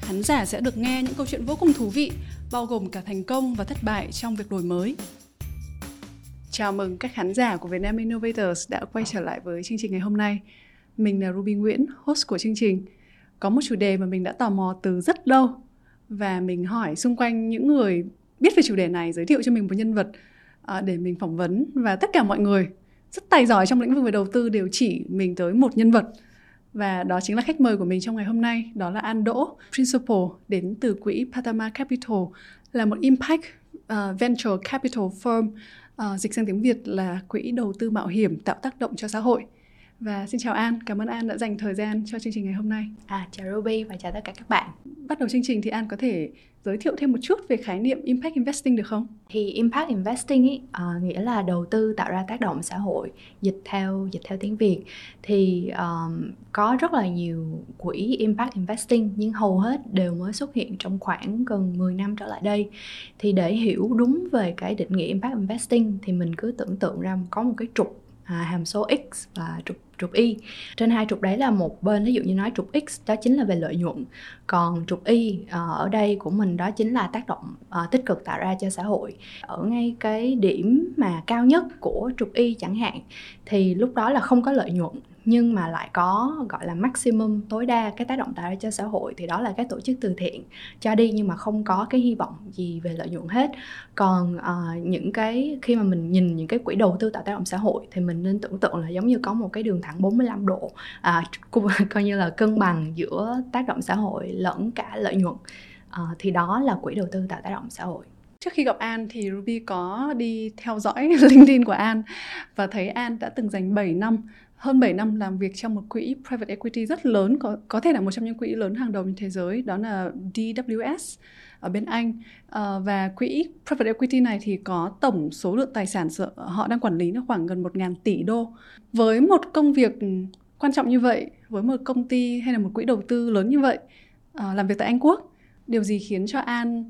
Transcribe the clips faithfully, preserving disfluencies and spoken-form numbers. Khán giả sẽ được nghe những câu chuyện vô cùng thú vị, bao gồm cả thành công và thất bại trong việc đổi mới. Chào mừng các khán giả của Vietnam Innovators đã quay trở lại với chương trình ngày hôm nay. Mình là Ruby Nguyễn, host của chương trình. Có một chủ đề mà mình đã tò mò từ rất lâu và mình hỏi xung quanh những người biết về chủ đề này giới thiệu cho mình một nhân vật để mình phỏng vấn, và tất cả mọi người rất tài giỏi trong lĩnh vực về đầu tư đều chỉ mình tới một nhân vật. Và đó chính là khách mời của mình trong ngày hôm nay, đó là An Đỗ, Principal đến từ quỹ Patamar Capital, là một Impact uh, Venture Capital Firm, uh, dịch sang tiếng Việt là quỹ đầu tư mạo hiểm tạo tác động cho xã hội. Và xin chào An, cảm ơn An đã dành thời gian cho chương trình ngày hôm nay. À, chào Ruby và chào tất cả các bạn. Bắt đầu chương trình thì An có thể giới thiệu thêm một chút về khái niệm Impact Investing được không? Thì Impact Investing ý, uh, nghĩa là đầu tư tạo ra tác động xã hội, dịch theo dịch theo tiếng Việt. Thì um, có rất là nhiều quỹ Impact Investing nhưng hầu hết đều mới xuất hiện trong khoảng gần mười năm trở lại đây. Thì để hiểu đúng về cái định nghĩa Impact Investing thì mình cứ tưởng tượng ra có một cái trục À, hàm số X và trục, trục Y. Trên hai trục đấy là một bên, ví dụ như nói trục X đó chính là về lợi nhuận, còn trục Y ở đây của mình đó chính là tác động uh, tích cực tạo ra cho xã hội. Ở ngay cái điểm mà cao nhất của trục Y chẳng hạn thì lúc đó là không có lợi nhuận, nhưng mà lại có gọi là maximum, tối đa cái tác động tạo ra cho xã hội, thì đó là các tổ chức từ thiện cho đi nhưng mà không có cái hy vọng gì về lợi nhuận hết. Còn uh, những cái khi mà mình nhìn những cái quỹ đầu tư tạo tác động xã hội thì mình nên tưởng tượng là giống như có một cái đường thẳng bốn mươi lăm độ, uh, coi như là cân bằng giữa tác động xã hội lẫn cả lợi nhuận, uh, thì đó là quỹ đầu tư tạo tác động xã hội. Trước khi gặp An thì Ruby có đi theo dõi LinkedIn của An và thấy An đã từng dành bảy năm, hơn bảy năm làm việc trong một quỹ private equity rất lớn, có, có thể là một trong những quỹ lớn hàng đầu trên thế giới, đó là đê vê ét ở bên Anh. À, và quỹ private equity này thì có tổng số lượng tài sản họ đang quản lý là khoảng gần một nghìn tỷ đô. Với một công việc quan trọng như vậy, với một công ty hay là một quỹ đầu tư lớn như vậy, à, làm việc tại Anh Quốc, điều gì khiến cho An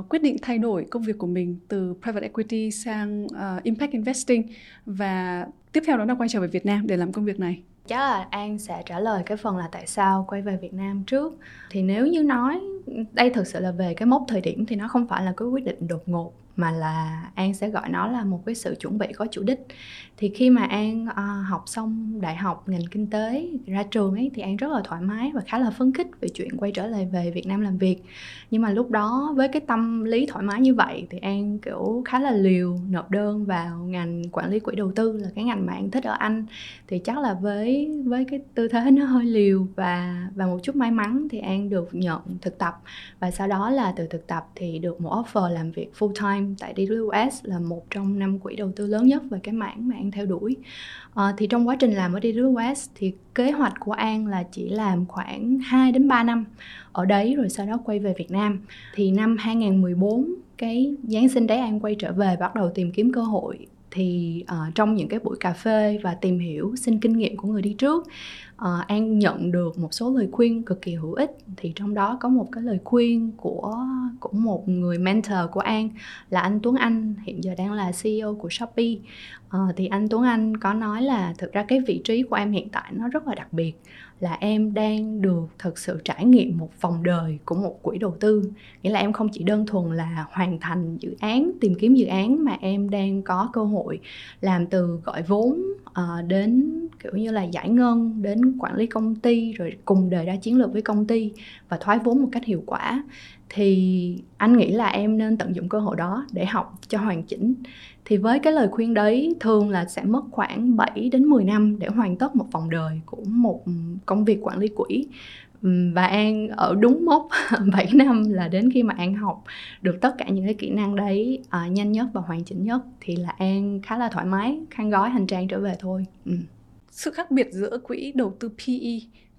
Uh, quyết định thay đổi công việc của mình từ private equity sang uh, impact investing, và tiếp theo đó là quay trở về Việt Nam để làm công việc này? Chắc là An sẽ trả lời cái phần là tại sao quay về Việt Nam trước. Thì nếu như nói đây thực sự là về cái mốc thời điểm thì nó không phải là cái quyết định đột ngột, mà là An sẽ gọi nó là một cái sự chuẩn bị có chủ đích. Thì khi mà An uh, học xong đại học ngành kinh tế ra trường ấy, thì An rất là thoải mái và khá là phấn khích về chuyện quay trở lại về Việt Nam làm việc. Nhưng mà lúc đó với cái tâm lý thoải mái như vậy thì An kiểu khá là liều nộp đơn vào ngành quản lý quỹ đầu tư, là cái ngành mà An thích ở Anh. Thì chắc là với, với cái tư thế nó hơi liều và, và một chút may mắn thì An được nhận thực tập. Và sau đó là từ thực tập thì được một offer làm việc full time tại đê lờ u ét, là một trong năm quỹ đầu tư lớn nhất về cái mảng mà An theo đuổi. À, thì trong quá trình làm ở đê lờ u ét thì kế hoạch của An là chỉ làm khoảng hai đến ba năm ở đấy rồi sau đó quay về Việt Nam. Thì năm hai nghìn mười bốn, cái Giáng sinh đấy An quay trở về bắt đầu tìm kiếm cơ hội. Thì uh, trong những cái buổi cà phê và tìm hiểu, xin kinh nghiệm của người đi trước, uh, An nhận được một số lời khuyên cực kỳ hữu ích. Thì trong đó có một cái lời khuyên của, của một người mentor của An là anh Tuấn Anh, hiện giờ đang là xê e ô của Shopee. Uh, thì anh Tuấn Anh có nói là thực ra cái vị trí của em hiện tại nó rất là đặc biệt, là em đang được thực sự trải nghiệm một vòng đời của một quỹ đầu tư. Nghĩa là em không chỉ đơn thuần là hoàn thành dự án, tìm kiếm dự án, mà em đang có cơ hội làm từ gọi vốn uh, đến kiểu như là giải ngân, đến quản lý công ty, rồi cùng đề ra chiến lược với công ty và thoái vốn một cách hiệu quả. Thì anh nghĩ là em nên tận dụng cơ hội đó để học cho hoàn chỉnh. Thì với cái lời khuyên đấy, thường là sẽ mất khoảng bảy đến mười năm để hoàn tất một vòng đời của một công việc quản lý quỹ. Và An ở đúng mốc bảy năm, là đến khi mà An học được tất cả những cái kỹ năng đấy à, nhanh nhất và hoàn chỉnh nhất, thì là An khá là thoải mái, khăn gói hành trang trở về thôi. Ừ. Sự khác biệt giữa quỹ đầu tư pê e,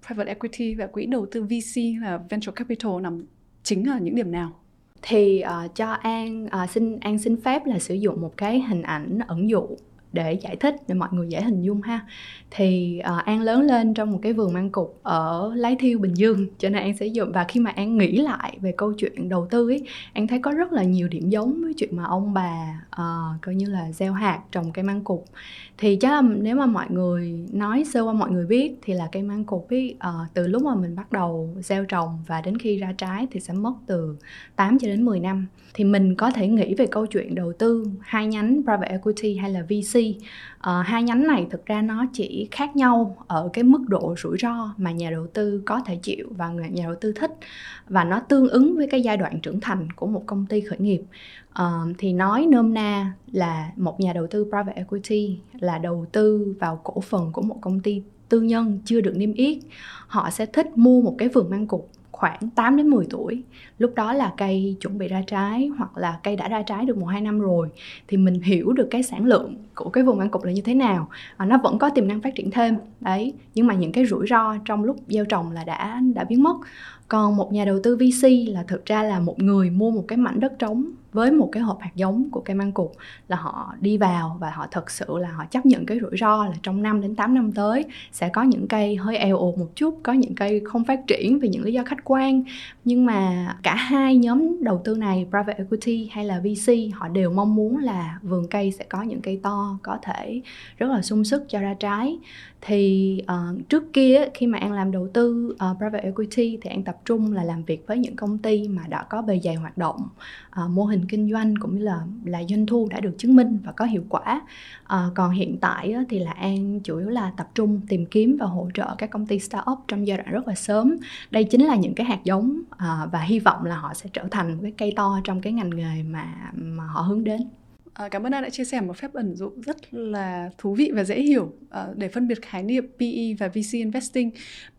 Private Equity, và quỹ đầu tư vê xê là Venture Capital nằm chính là những điểm nào? Thì uh, cho An, uh, xin An xin phép là sử dụng một cái hình ảnh ẩn dụ để giải thích để mọi người dễ hình dung ha. Thì uh, An lớn lên trong một cái vườn măng cụt ở Lái Thiêu, Bình Dương, cho nên An sẽ dùng. Và khi mà An nghĩ lại về câu chuyện đầu tư ấy, An thấy có rất là nhiều điểm giống với chuyện mà ông bà uh, coi như là gieo hạt trồng cây măng cụt. Thì chắc là nếu mà mọi người nói sơ qua mọi người biết thì là cây măng cụt ấy, uh, từ lúc mà mình bắt đầu gieo trồng và đến khi ra trái thì sẽ mất từ tám cho đến mười năm. Thì mình có thể nghĩ về câu chuyện đầu tư hai nhánh private equity hay là vê xê. Uh, hai nhánh này thực ra nó chỉ khác nhau ở cái mức độ rủi ro mà nhà đầu tư có thể chịu và người nhà đầu tư thích, và nó tương ứng với cái giai đoạn trưởng thành của một công ty khởi nghiệp. Uh, thì nói nôm na là một nhà đầu tư private equity là đầu tư vào cổ phần của một công ty tư nhân chưa được niêm yết. Họ sẽ thích mua một cái vườn măng cụt khoảng tám đến mười tuổi, lúc đó là cây chuẩn bị ra trái hoặc là cây đã ra trái được một hai năm rồi, thì mình hiểu được cái sản lượng của cái vùng ăn cục là như thế nào, à, nó vẫn có tiềm năng phát triển thêm đấy, nhưng mà những cái rủi ro trong lúc gieo trồng là đã đã biến mất. Còn một nhà đầu tư vê xê là thực ra là một người mua một cái mảnh đất trống với một cái hộp hạt giống của cây măng cụt, là họ đi vào và họ thật sự là họ chấp nhận cái rủi ro là trong năm đến tám năm tới sẽ có những cây hơi eo ồ một chút, có những cây không phát triển vì những lý do khách quan. Nhưng mà cả hai nhóm đầu tư này, private equity hay là vê xê, họ đều mong muốn là vườn cây sẽ có những cây to, có thể rất là sung sức cho ra trái. Thì uh, trước kia khi mà An làm đầu tư uh, private equity thì An tập trung là làm việc với những công ty mà đã có bề dày hoạt động, uh, mô hình kinh doanh cũng như là, là doanh thu đã được chứng minh và có hiệu quả. À, còn hiện tại thì là An chủ yếu là tập trung tìm kiếm và hỗ trợ các công ty startup trong giai đoạn rất là sớm. Đây chính là những cái hạt giống à, và hy vọng là họ sẽ trở thành cái cây to trong cái ngành nghề mà, mà họ hướng đến. À, cảm ơn An đã chia sẻ một phép ẩn dụ rất là thú vị và dễ hiểu à, để phân biệt khái niệm pê e và vê xê Investing.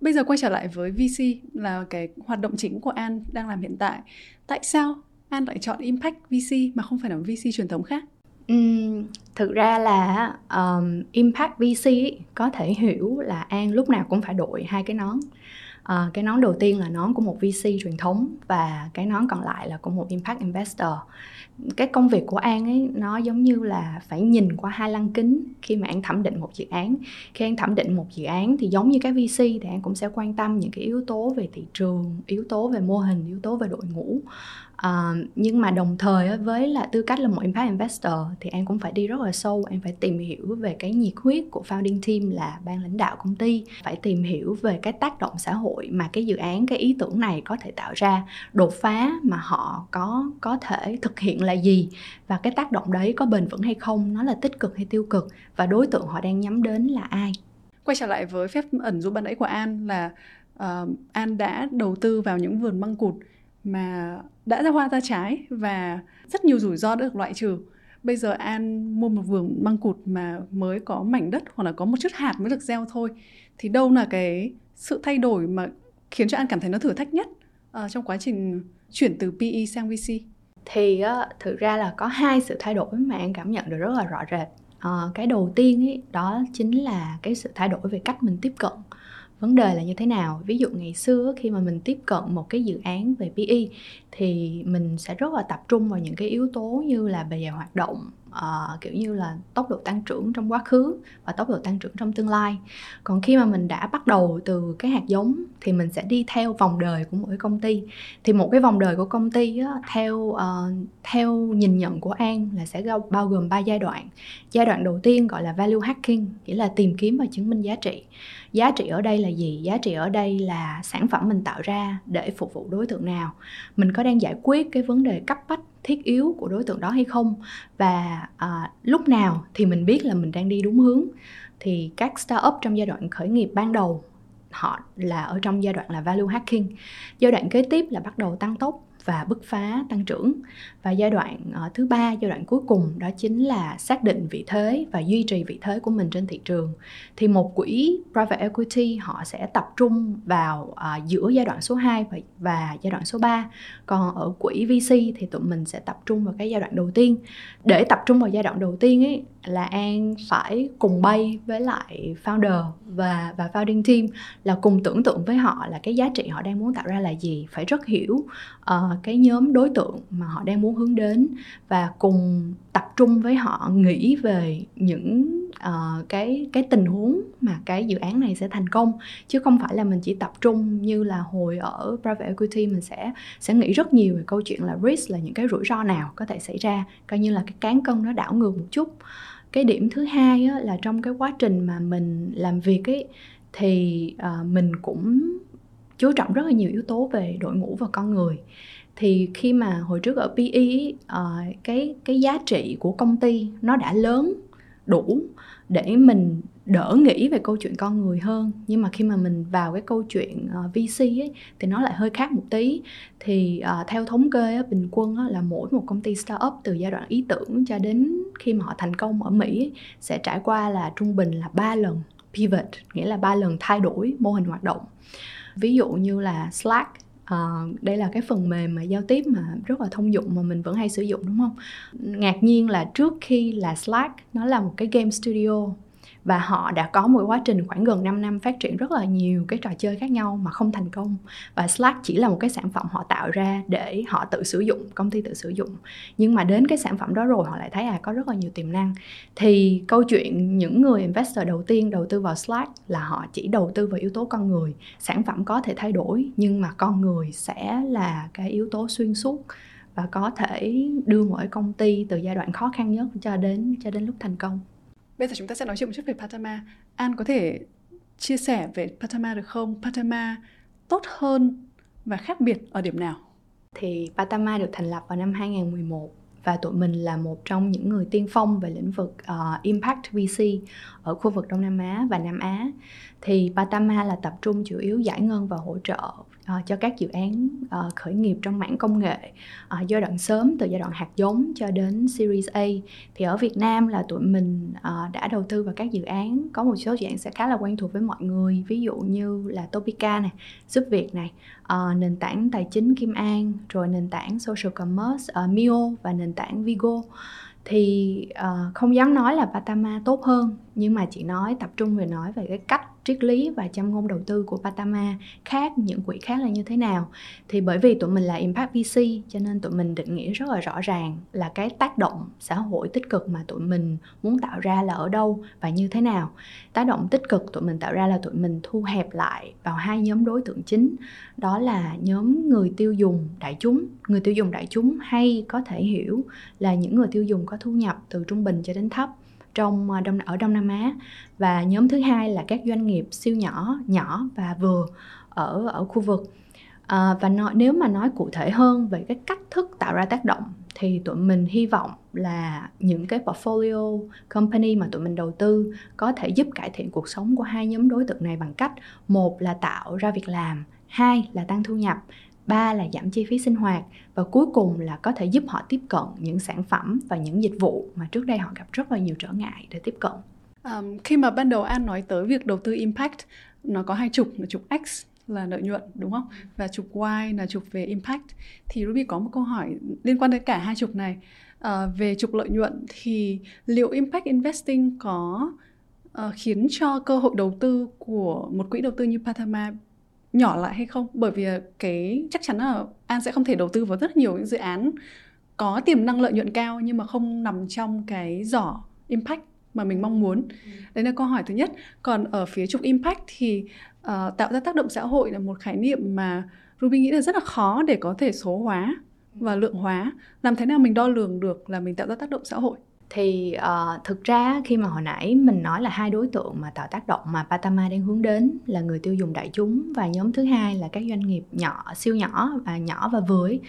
Bây giờ quay trở lại với vê xê là cái hoạt động chính của An đang làm hiện tại. Tại sao An lại chọn Impact vê xê mà không phải là vê xê truyền thống khác? Uhm, thực ra là um, Impact vê xê có thể hiểu là An lúc nào cũng phải đội hai cái nón. À, cái nón đầu tiên là nón của một vê xê truyền thống và cái nón còn lại là của một Impact Investor. Cái công việc của An ấy, nó giống như là phải nhìn qua hai lăng kính khi mà An thẩm định một dự án. Khi An thẩm định một dự án thì giống như các vê xê thì An cũng sẽ quan tâm những cái yếu tố về thị trường, yếu tố về mô hình, yếu tố về đội ngũ. À, nhưng mà đồng thời với là tư cách là một Impact Investor thì An cũng phải đi rất là sâu. An phải tìm hiểu về cái nhiệt huyết của founding team là ban lãnh đạo công ty, phải tìm hiểu về cái tác động xã hội mà cái dự án, cái ý tưởng này có thể tạo ra, đột phá mà họ có, có thể thực hiện là gì, và cái tác động đấy có bền vững hay không, nó là tích cực hay tiêu cực, và đối tượng họ đang nhắm đến là ai. Quay trở lại với phép ẩn dụ ban nãy của An là uh, An đã đầu tư vào những vườn măng cụt mà đã ra hoa ra trái và rất nhiều rủi ro đã được loại trừ. Bây giờ An mua một vườn măng cụt mà mới có mảnh đất hoặc là có một chút hạt mới được gieo thôi. Thì đâu là cái sự thay đổi mà khiến cho An cảm thấy nó thử thách nhất uh, trong quá trình chuyển từ pê e sang vê xê? Thì uh, thực ra là có hai sự thay đổi mà An cảm nhận được rất là rõ rệt. Uh, cái đầu tiên ấy, đó chính là cái sự thay đổi về cách mình tiếp cận. Vấn đề là như thế nào? Ví dụ ngày xưa khi mà mình tiếp cận một cái dự án về pê e thì mình sẽ rất là tập trung vào những cái yếu tố như là bề dày hoạt động, uh, kiểu như là tốc độ tăng trưởng trong quá khứ và tốc độ tăng trưởng trong tương lai. Còn khi mà mình đã bắt đầu từ cái hạt giống thì mình sẽ đi theo vòng đời của mỗi công ty. Thì một cái vòng đời của công ty á, theo, uh, theo nhìn nhận của An là sẽ bao gồm ba giai đoạn. Giai đoạn đầu tiên gọi là value hacking, nghĩa là tìm kiếm và chứng minh giá trị. Giá trị ở đây là gì? Giá trị ở đây là sản phẩm mình tạo ra để phục vụ đối tượng nào. Mình có đang giải quyết cái vấn đề cấp bách, thiết yếu của đối tượng đó hay không? Và à, lúc nào thì mình biết là mình đang đi đúng hướng. Thì các startup trong giai đoạn khởi nghiệp ban đầu, họ là ở trong giai đoạn là value hacking. Giai đoạn kế tiếp là bắt đầu tăng tốc và bứt phá tăng trưởng. Và giai đoạn uh, thứ ba, giai đoạn cuối cùng đó chính là xác định vị thế và duy trì vị thế của mình trên thị trường. Thì một quỹ private equity họ sẽ tập trung vào uh, giữa giai đoạn số hai và, và giai đoạn số ba. Còn ở quỹ vê xê thì tụi mình sẽ tập trung vào cái giai đoạn đầu tiên. Để tập trung vào giai đoạn đầu tiên ấy, là An phải cùng bay với lại founder và, và founding team, là cùng tưởng tượng với họ là cái giá trị họ đang muốn tạo ra là gì, phải rất hiểu uh, cái nhóm đối tượng mà họ đang muốn hướng đến và cùng tập trung với họ nghĩ về những uh, cái, cái tình huống mà cái dự án này sẽ thành công. Chứ không phải là mình chỉ tập trung như là hồi ở private equity, mình sẽ, sẽ nghĩ rất nhiều về câu chuyện là risk, là những cái rủi ro nào có thể xảy ra, coi như là cái cán cân nó đảo ngược một chút. Cái điểm thứ hai á, là trong cái quá trình mà mình làm việc ấy, thì uh, mình cũng chú trọng rất là nhiều yếu tố về đội ngũ và con người. Thì khi mà hồi trước ở pê e ấy, uh, cái, cái giá trị của công ty nó đã lớn đủ để mình đỡ nghĩ về câu chuyện con người hơn. Nhưng mà khi mà mình vào cái câu chuyện uh, vê xê ấy, thì nó lại hơi khác một tí. Thì uh, theo thống kê á, bình quân á, là mỗi một công ty startup từ giai đoạn ý tưởng cho đến khi mà họ thành công ở Mỹ ấy, sẽ trải qua là trung bình là ba lần pivot, nghĩa là ba lần thay đổi mô hình hoạt động. Ví dụ như là Slack, uh, đây là cái phần mềm mà giao tiếp mà rất là thông dụng mà mình vẫn hay sử dụng, đúng không? Ngạc nhiên là trước khi là Slack, nó là một cái game studio. Và họ đã có một quá trình khoảng gần năm năm phát triển rất là nhiều cái trò chơi khác nhau mà không thành công. Và Slack chỉ là một cái sản phẩm họ tạo ra để họ tự sử dụng, công ty tự sử dụng. Nhưng mà đến cái sản phẩm đó rồi họ lại thấy à, có rất là nhiều tiềm năng. Thì câu chuyện những người investor đầu tiên đầu tư vào Slack là họ chỉ đầu tư vào yếu tố con người. Sản phẩm có thể thay đổi nhưng mà con người sẽ là cái yếu tố xuyên suốt và có thể đưa mỗi công ty từ giai đoạn khó khăn nhất cho đến, cho đến lúc thành công. Bây giờ chúng ta sẽ nói chuyện một chút về Patamar. An có thể chia sẻ về Patamar được không? Patamar tốt hơn và khác biệt ở điểm nào? Thì Patamar được thành lập vào năm hai không một một và tụi mình là một trong những người tiên phong về lĩnh vực uh, Impact vê xê ở khu vực Đông Nam Á và Nam Á. Thì Patamar là tập trung chủ yếu giải ngân và hỗ trợ uh, cho các dự án uh, khởi nghiệp trong mảng công nghệ uh, giai đoạn sớm, từ giai đoạn hạt giống cho đến Series A. Thì ở Việt Nam là tụi mình uh, đã đầu tư vào các dự án, có một số dự án sẽ khá là quen thuộc với mọi người, ví dụ như là Topica này, Giúp việc này, uh, nền tảng tài chính Kim An, rồi nền tảng social commerce uh, Mio và nền tảng Vigo. Thì uh, không dám nói là Patamar tốt hơn, nhưng mà chị nói tập trung về nói về cái cách triết lý và châm ngôn đầu tư của Patamar khác những quỹ khác là như thế nào. Thì bởi vì tụi mình là Impact vê xê cho nên tụi mình định nghĩa rất là rõ ràng là cái tác động xã hội tích cực mà tụi mình muốn tạo ra là ở đâu và như thế nào. Tác động tích cực tụi mình tạo ra là tụi mình thu hẹp lại vào hai nhóm đối tượng chính, đó là nhóm người tiêu dùng đại chúng. Người tiêu dùng đại chúng hay có thể hiểu là những người tiêu dùng có thu nhập từ trung bình cho đến thấp trong đông, ở Đông Nam Á. Và nhóm thứ hai là các doanh nghiệp siêu nhỏ, nhỏ và vừa ở, ở khu vực. À, và nói, nếu mà nói cụ thể hơn về cái cách thức tạo ra tác động thì tụi mình hy vọng là những cái portfolio company mà tụi mình đầu tư có thể giúp cải thiện cuộc sống của hai nhóm đối tượng này bằng cách: một là tạo ra việc làm, hai là tăng thu nhập, ba là giảm chi phí sinh hoạt, và cuối cùng là có thể giúp họ tiếp cận những sản phẩm và những dịch vụ mà trước đây họ gặp rất là nhiều trở ngại để tiếp cận. À, khi mà ban đầu An nói tới việc đầu tư Impact, nó có hai trục, là trục X là lợi nhuận, đúng không? Và trục Y là trục về Impact. Thì Ruby có một câu hỏi liên quan tới cả hai trục này. À, về trục lợi nhuận thì liệu Impact Investing có à, khiến cho cơ hội đầu tư của một quỹ đầu tư như Patamar nhỏ lại hay không? Bởi vì cái chắc chắn là An sẽ không thể đầu tư vào rất nhiều những dự án có tiềm năng lợi nhuận cao nhưng mà không nằm trong cái giỏ Impact mà mình mong muốn. Ừ. Đấy là câu hỏi thứ nhất. Còn ở phía trục Impact thì uh, tạo ra tác động xã hội là một khái niệm mà Ruby nghĩ là rất là khó để có thể số hóa và lượng hóa. Làm thế nào mình đo lường được là mình tạo ra tác động xã hội? Thì uh, thực ra khi mà hồi nãy mình nói là hai đối tượng mà tạo tác động mà Patamar đang hướng đến là người tiêu dùng đại chúng và nhóm thứ hai là các doanh nghiệp nhỏ, siêu nhỏ và nhỏ và vừa ấy,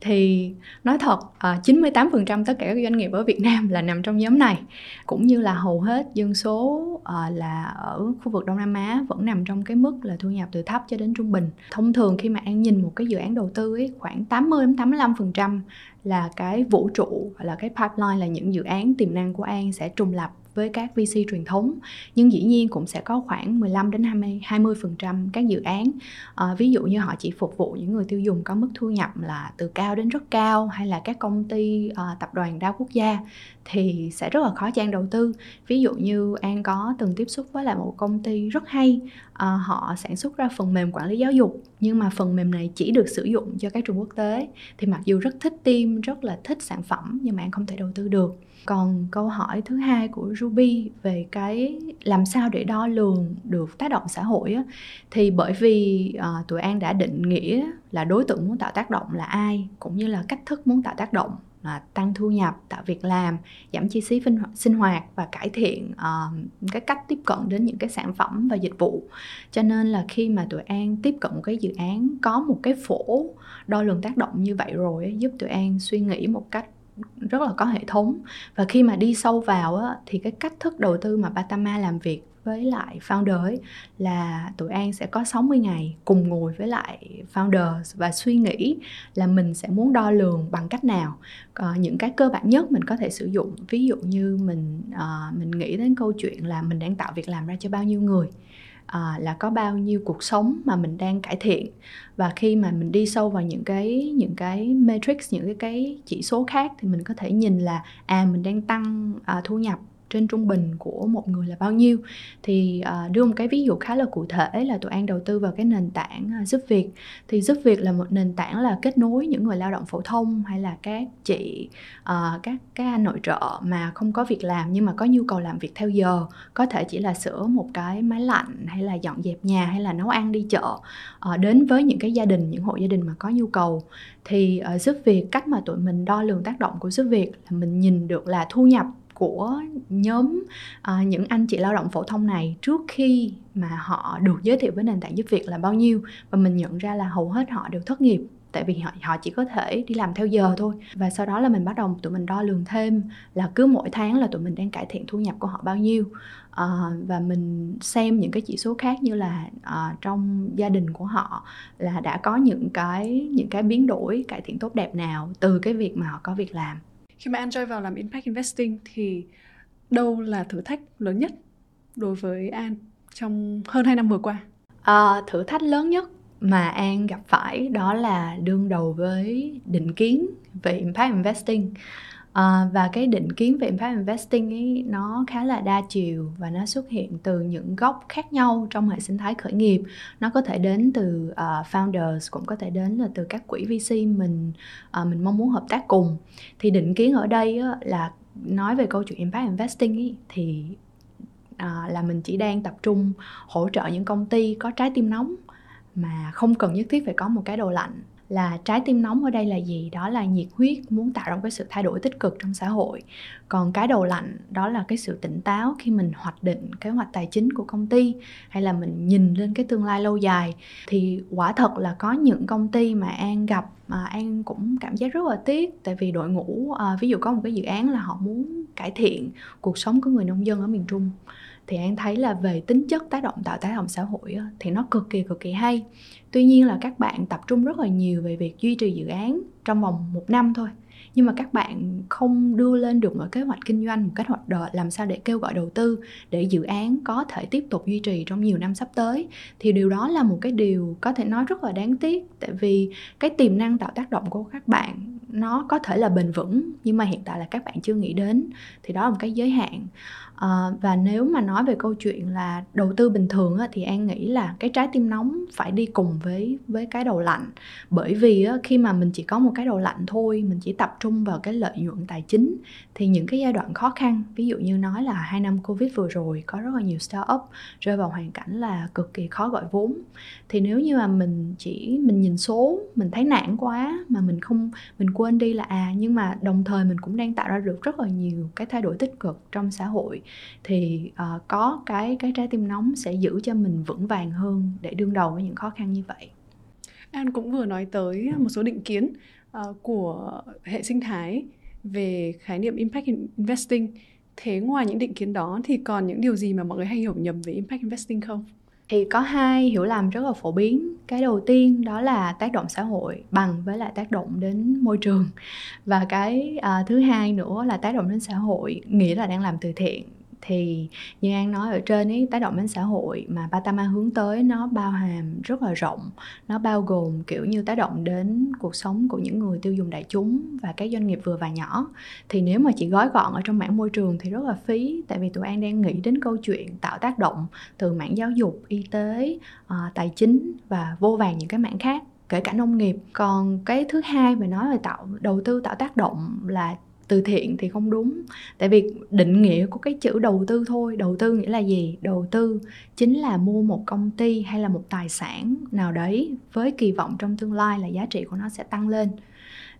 Thì nói thật, chín mươi tám phần trăm tất cả các doanh nghiệp ở Việt Nam là nằm trong nhóm này. Cũng như là hầu hết dân số là ở khu vực Đông Nam Á vẫn nằm trong cái mức là thu nhập từ thấp cho đến trung bình. Thông thường khi mà An nhìn một cái dự án đầu tư ấy, khoảng tám mươi đến tám mươi lăm phần trăm là cái vũ trụ, là cái pipeline, là những dự án tiềm năng của An sẽ trùng lập với các vê xê truyền thống. Nhưng dĩ nhiên cũng sẽ có khoảng mười lăm đến hai mươi phần trăm các dự án à, ví dụ như họ chỉ phục vụ những người tiêu dùng có mức thu nhập là từ cao đến rất cao, hay là các công ty à, tập đoàn đa quốc gia thì sẽ rất là khó cho An đầu tư. Ví dụ như An có từng tiếp xúc với lại một công ty rất hay, à, họ sản xuất ra phần mềm quản lý giáo dục, nhưng mà phần mềm này chỉ được sử dụng cho các trường quốc tế. Thì mặc dù rất thích team, rất là thích sản phẩm, nhưng mà An không thể đầu tư được. Còn câu hỏi thứ hai của Ruby về cái làm sao để đo lường được tác động xã hội á, thì bởi vì uh, tụi An đã định nghĩa là đối tượng muốn tạo tác động là ai, cũng như là cách thức muốn tạo tác động là tăng thu nhập, tạo việc làm, giảm chi phí sinh hoạt và cải thiện uh, cái cách tiếp cận đến những cái sản phẩm và dịch vụ. Cho nên là khi mà tụi An tiếp cận một cái dự án có một cái phổ đo lường tác động như vậy rồi á, giúp tụi An suy nghĩ một cách rất là có hệ thống. Và khi mà đi sâu vào á, thì cái cách thức đầu tư mà Patamar làm việc với lại founder ấy, là tụi An sẽ có sáu mươi ngày cùng ngồi với lại founder và suy nghĩ là mình sẽ muốn đo lường bằng cách nào. À, những cái cơ bản nhất mình có thể sử dụng, ví dụ như mình, à, mình nghĩ đến câu chuyện là mình đang tạo việc làm ra cho bao nhiêu người, à, là có bao nhiêu cuộc sống mà mình đang cải thiện. Và khi mà mình đi sâu vào những cái những cái matrix, những cái, cái chỉ số khác, thì mình có thể nhìn là à mình đang tăng à, thu nhập trên trung bình của một người là bao nhiêu. Thì à, đưa một cái ví dụ khá là cụ thể là tụi An đầu tư vào cái nền tảng à, Giúp việc. Thì Giúp việc là một nền tảng là kết nối những người lao động phổ thông, hay là các chị, à, các các anh nội trợ mà không có việc làm nhưng mà có nhu cầu làm việc theo giờ, có thể chỉ là sửa một cái máy lạnh, hay là dọn dẹp nhà, hay là nấu ăn đi chợ, à, đến với những cái gia đình, những hộ gia đình mà có nhu cầu. Thì à, Giúp việc, cách mà tụi mình đo lường tác động của Giúp việc là mình nhìn được là thu nhập của nhóm à, những anh chị lao động phổ thông này trước khi mà họ được giới thiệu với nền tảng Giúp việc là bao nhiêu. Và mình nhận ra là hầu hết họ đều thất nghiệp, tại vì họ, họ chỉ có thể đi làm theo giờ thôi. Và sau đó là mình bắt đầu tụi mình đo lường thêm là cứ mỗi tháng là tụi mình đang cải thiện thu nhập của họ bao nhiêu. À, và mình xem những cái chỉ số khác như là à, trong gia đình của họ là đã có những cái, những cái biến đổi, cải thiện tốt đẹp nào từ cái việc mà họ có việc làm. Khi mà An join vào làm Impact Investing thì đâu là thử thách lớn nhất đối với An trong hơn hai năm vừa qua? À, thử thách lớn nhất mà An gặp phải đó là đương đầu với định kiến về Impact Investing. À, và cái định kiến về Impact Investing ấy, nó khá là đa chiều và nó xuất hiện từ những góc khác nhau trong hệ sinh thái khởi nghiệp. Nó có thể đến từ uh, founders, cũng có thể đến là từ các quỹ vê xê mình, uh, mình mong muốn hợp tác cùng. Thì định kiến ở đây á, là nói về câu chuyện Impact Investing ấy, thì uh, là mình chỉ đang tập trung hỗ trợ những công ty có trái tim nóng mà không cần nhất thiết phải có một cái đầu lạnh. Là trái tim nóng ở đây là gì? Đó là nhiệt huyết muốn tạo ra cái sự thay đổi tích cực trong xã hội. Còn cái đầu lạnh đó là cái sự tỉnh táo khi mình hoạch định kế hoạch tài chính của công ty, hay là mình nhìn lên cái tương lai lâu dài. Thì quả thật là có những công ty mà An gặp mà An cũng cảm giác rất là tiếc, tại vì đội ngũ, à, ví dụ có một cái dự án là họ muốn cải thiện cuộc sống của người nông dân ở miền Trung. Thì An thấy là về tính chất tác động tạo tác động xã hội thì nó cực kỳ cực kỳ hay. Tuy nhiên là các bạn tập trung rất là nhiều về việc duy trì dự án trong vòng một năm thôi, nhưng mà các bạn không đưa lên được một kế hoạch kinh doanh, một kế hoạch đợi làm sao để kêu gọi đầu tư để dự án có thể tiếp tục duy trì trong nhiều năm sắp tới. Thì điều đó là một cái điều có thể nói rất là đáng tiếc, tại vì cái tiềm năng tạo tác động của các bạn nó có thể là bền vững, nhưng mà hiện tại là các bạn chưa nghĩ đến. Thì đó là một cái giới hạn. À, và nếu mà nói về câu chuyện là đầu tư bình thường á, thì An nghĩ là cái trái tim nóng phải đi cùng với, với cái đầu lạnh. Bởi vì á, khi mà mình chỉ có một cái đầu lạnh thôi, mình chỉ tập trung vào cái lợi nhuận tài chính, thì những cái giai đoạn khó khăn, ví dụ như nói là hai năm Covid vừa rồi, có rất là nhiều startup rơi vào hoàn cảnh là cực kỳ khó gọi vốn. Thì nếu như mà mình chỉ mình nhìn số, mình thấy nản quá mà mình không mình quên đi là à nhưng mà đồng thời mình cũng đang tạo ra được rất là nhiều cái thay đổi tích cực trong xã hội, thì uh, có cái cái trái tim nóng sẽ giữ cho mình vững vàng hơn để đương đầu với những khó khăn như vậy. An cũng vừa nói tới một số định kiến uh, của hệ sinh thái về khái niệm Impact Investing. Thế ngoài những định kiến đó thì còn những điều gì mà mọi người hay hiểu nhầm về Impact Investing không? Thì có hai hiểu lầm rất là phổ biến. Cái đầu tiên đó là tác động xã hội bằng với lại tác động đến môi trường. Và cái uh, thứ hai nữa là tác động đến xã hội, nghĩa là đang làm từ thiện. Thì như An nói ở trên ấy, tác động đến xã hội mà Patamar hướng tới nó bao hàm rất là rộng. Nó bao gồm kiểu như tác động đến cuộc sống của những người tiêu dùng đại chúng và các doanh nghiệp vừa và nhỏ. Thì nếu mà chỉ gói gọn ở trong mảng môi trường thì rất là phí. Tại vì tụi An đang nghĩ đến câu chuyện tạo tác động từ mảng giáo dục, y tế, à, tài chính và vô vàn những cái mảng khác, kể cả nông nghiệp. Còn cái thứ hai mà nói về tạo đầu tư tạo tác động là từ thiện thì không đúng. Tại vì định nghĩa của cái chữ đầu tư thôi. Đầu tư nghĩa là gì? Đầu tư chính là mua một công ty hay là một tài sản nào đấy với kỳ vọng trong tương lai là giá trị của nó sẽ tăng lên.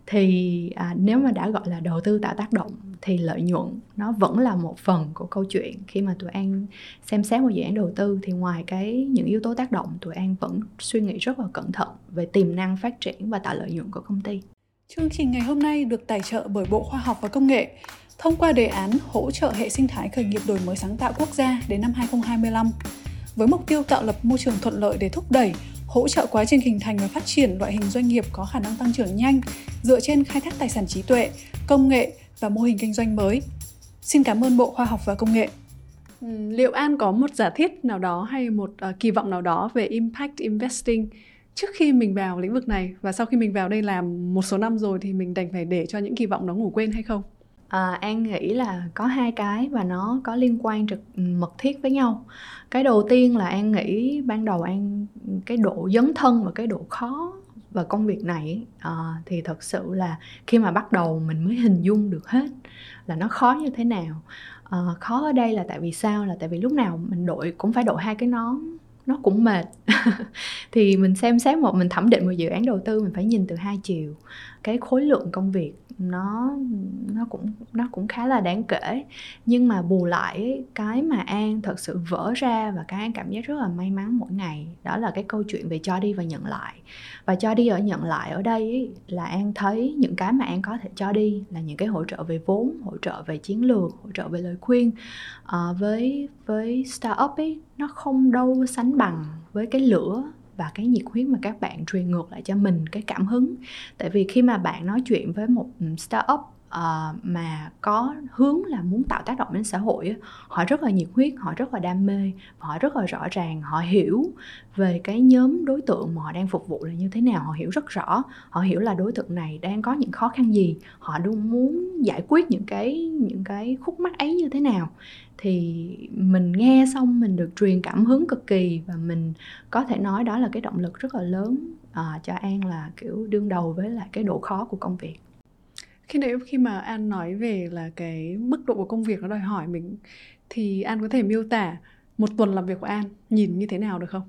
Thì à, nếu mà đã gọi là đầu tư tạo tác động thì lợi nhuận nó vẫn là một phần của câu chuyện. Khi mà tụi An xem xét một dự án đầu tư thì ngoài cái những yếu tố tác động, tụi An vẫn suy nghĩ rất là cẩn thận về tiềm năng phát triển và tạo lợi nhuận của công ty. Chương trình ngày hôm nay được tài trợ bởi Bộ Khoa học và Công nghệ thông qua đề án hỗ trợ hệ sinh thái khởi nghiệp đổi mới sáng tạo quốc gia đến năm hai không hai lăm với mục tiêu tạo lập môi trường thuận lợi để thúc đẩy, hỗ trợ quá trình hình thành và phát triển loại hình doanh nghiệp có khả năng tăng trưởng nhanh dựa trên khai thác tài sản trí tuệ, công nghệ và mô hình kinh doanh mới. Xin cảm ơn Bộ Khoa học và Công nghệ. Liệu An có một giả thiết nào đó hay một uh, kỳ vọng nào đó về Impact Investing trước khi mình vào lĩnh vực này, và sau khi mình vào đây làm một số năm rồi thì mình đành phải để cho những kỳ vọng nó ngủ quên hay không? À, An nghĩ là có hai cái và nó có liên quan trực mật thiết với nhau. Cái đầu tiên là An nghĩ ban đầu An cái độ dấn thân và cái độ khó và công việc này à, thì thật sự là khi mà bắt đầu mình mới hình dung được hết là nó khó như thế nào. À, khó ở đây là tại vì sao? Là tại vì lúc nào mình đội cũng phải đội hai cái nón, nó cũng mệt. Thì mình xem xét một, mình thẩm định một dự án đầu tư, mình phải nhìn từ hai chiều. Cái khối lượng công việc nó nó cũng nó cũng khá là đáng kể, nhưng mà bù lại ấy, cái mà An thật sự vỡ ra và cái An cảm giác rất là may mắn mỗi ngày đó là cái câu chuyện về cho đi và nhận lại. Và cho đi ở nhận lại ở đây ấy, là An thấy những cái mà An có thể cho đi là những cái hỗ trợ về vốn, hỗ trợ về chiến lược, hỗ trợ về lời khuyên à, với với startup ấy, nó không đâu sánh bằng với cái lửa và cái nhiệt huyết mà các bạn truyền ngược lại cho mình, cái cảm hứng. Tại vì khi mà bạn nói chuyện với một startup uh, mà có hướng là muốn tạo tác động đến xã hội, họ rất là nhiệt huyết, họ rất là đam mê, họ rất là rõ ràng, họ hiểu về cái nhóm đối tượng mà họ đang phục vụ là như thế nào, họ hiểu rất rõ, họ hiểu là đối tượng này đang có những khó khăn gì, họ luôn muốn giải quyết những cái, những cái khúc mắc ấy như thế nào. Thì mình nghe xong mình được truyền cảm hứng cực kỳ, và mình có thể nói đó là cái động lực rất là lớn à, cho An là kiểu đương đầu với lại cái độ khó của công việc. Khi nãy khi mà An nói về là cái mức độ của công việc nó đòi hỏi mình, thì An có thể miêu tả một tuần làm việc của An nhìn như thế nào được không?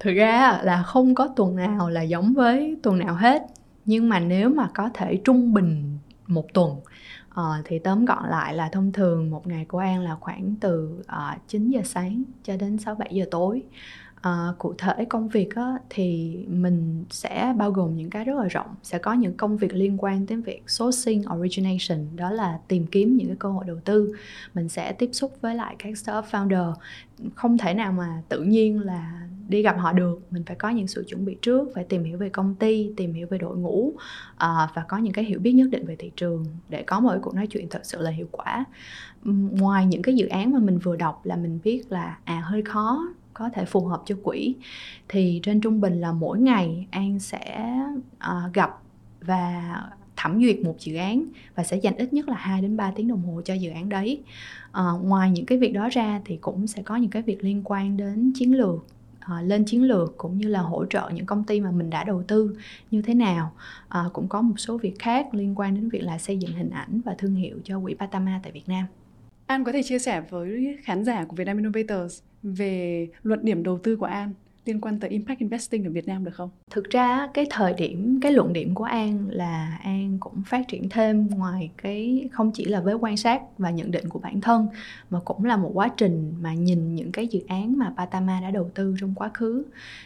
Thực ra là không có tuần nào là giống với tuần nào hết, nhưng mà nếu mà có thể trung bình một tuần Ờ, thì tóm gọn lại là thông thường một ngày của An là khoảng từ uh, chín giờ sáng cho đến sáu bảy giờ tối. Uh, cụ thể công việc á, thì mình sẽ bao gồm những cái rất là rộng. Sẽ có những công việc liên quan đến việc sourcing, origination, đó là tìm kiếm những cái cơ hội đầu tư. Mình sẽ tiếp xúc với lại các startup founder. Không thể nào mà tự nhiên là đi gặp họ được, mình phải có những sự chuẩn bị trước, phải tìm hiểu về công ty, tìm hiểu về đội ngũ à, và có những cái hiểu biết nhất định về thị trường để có một cuộc nói chuyện thật sự là hiệu quả. Ngoài những cái dự án mà mình vừa đọc là mình biết là à hơi khó, có thể phù hợp cho quỹ, thì trên trung bình là mỗi ngày An sẽ à, gặp và thẩm duyệt một dự án và sẽ dành ít nhất là hai đến ba tiếng đồng hồ cho dự án đấy. À, ngoài những cái việc đó ra thì cũng sẽ có những cái việc liên quan đến chiến lược, À, lên chiến lược cũng như là hỗ trợ những công ty mà mình đã đầu tư như thế nào. À, cũng có một số việc khác liên quan đến việc là xây dựng hình ảnh và thương hiệu cho quỹ Patamar tại Việt Nam. An có thể chia sẻ với khán giả của Vietnam Innovators về luận điểm đầu tư của An liên quan tới Impact Investing ở Việt Nam được không? Thực ra cái thời điểm, cái luận điểm của An là An cũng phát triển thêm ngoài cái không chỉ là với quan sát và nhận định của bản thân, mà cũng là một quá trình mà nhìn những cái dự án mà Patamar đã đầu tư trong quá khứ.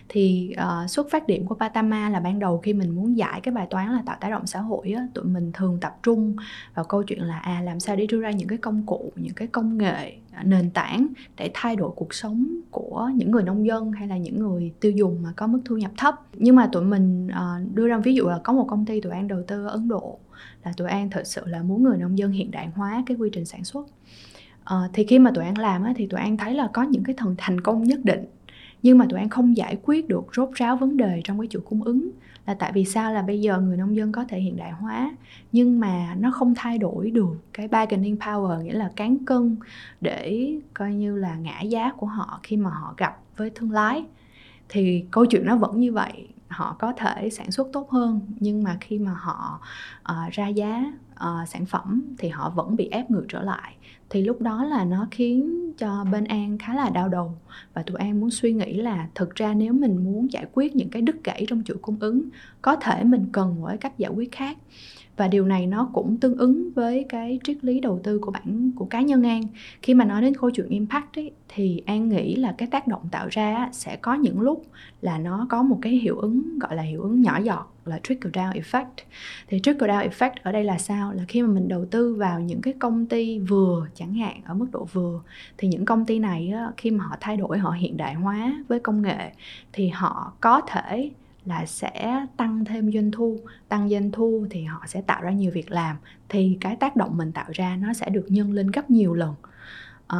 Thì uh, xuất phát điểm của Patamar là ban đầu khi mình muốn giải cái bài toán là tạo tác động xã hội á, tụi mình thường tập trung vào câu chuyện là à, làm sao để đưa ra những cái công cụ, những cái công nghệ nền tảng để thay đổi cuộc sống của những người nông dân hay là những người tiêu dùng mà có mức thu nhập thấp. Nhưng mà tụi mình đưa ra ví dụ là có một công ty tụi An đầu tư ở Ấn Độ, là tụi An thật sự là muốn người nông dân hiện đại hóa cái quy trình sản xuất. Thì khi mà tụi An làm thì tụi An thấy là có những cái thần thành công nhất định, nhưng mà tụi An không giải quyết được rốt ráo vấn đề trong cái chuỗi cung ứng. Là tại vì sao là bây giờ người nông dân có thể hiện đại hóa, nhưng mà nó không thay đổi được cái bargaining power, nghĩa là cán cân để coi như là ngã giá của họ khi mà họ gặp với thương lái. Thì câu chuyện nó vẫn như vậy, họ có thể sản xuất tốt hơn, nhưng mà khi mà họ uh, ra giá uh, sản phẩm thì họ vẫn bị ép ngược trở lại. Thì lúc đó là nó khiến cho bên An khá là đau đầu, và tụi An muốn suy nghĩ là thực ra nếu mình muốn giải quyết những cái đứt gãy trong chuỗi cung ứng, có thể mình cần một cái cách giải quyết khác. Và điều này nó cũng tương ứng với cái triết lý đầu tư của bản của cá nhân An. Khi mà nói đến câu chuyện impact ấy, thì An nghĩ là cái tác động tạo ra sẽ có những lúc là nó có một cái hiệu ứng gọi là hiệu ứng nhỏ giọt, là trickle down effect. Thì trickle down effect ở đây là sao? Là khi mà mình đầu tư vào những cái công ty vừa chẳng hạn, ở mức độ vừa, thì những công ty này á, khi mà họ thay đổi, họ hiện đại hóa với công nghệ, thì họ có thể là sẽ tăng thêm doanh thu. Tăng doanh thu thì họ sẽ tạo ra nhiều việc làm, thì cái tác động mình tạo ra nó sẽ được nhân lên gấp nhiều lần. à,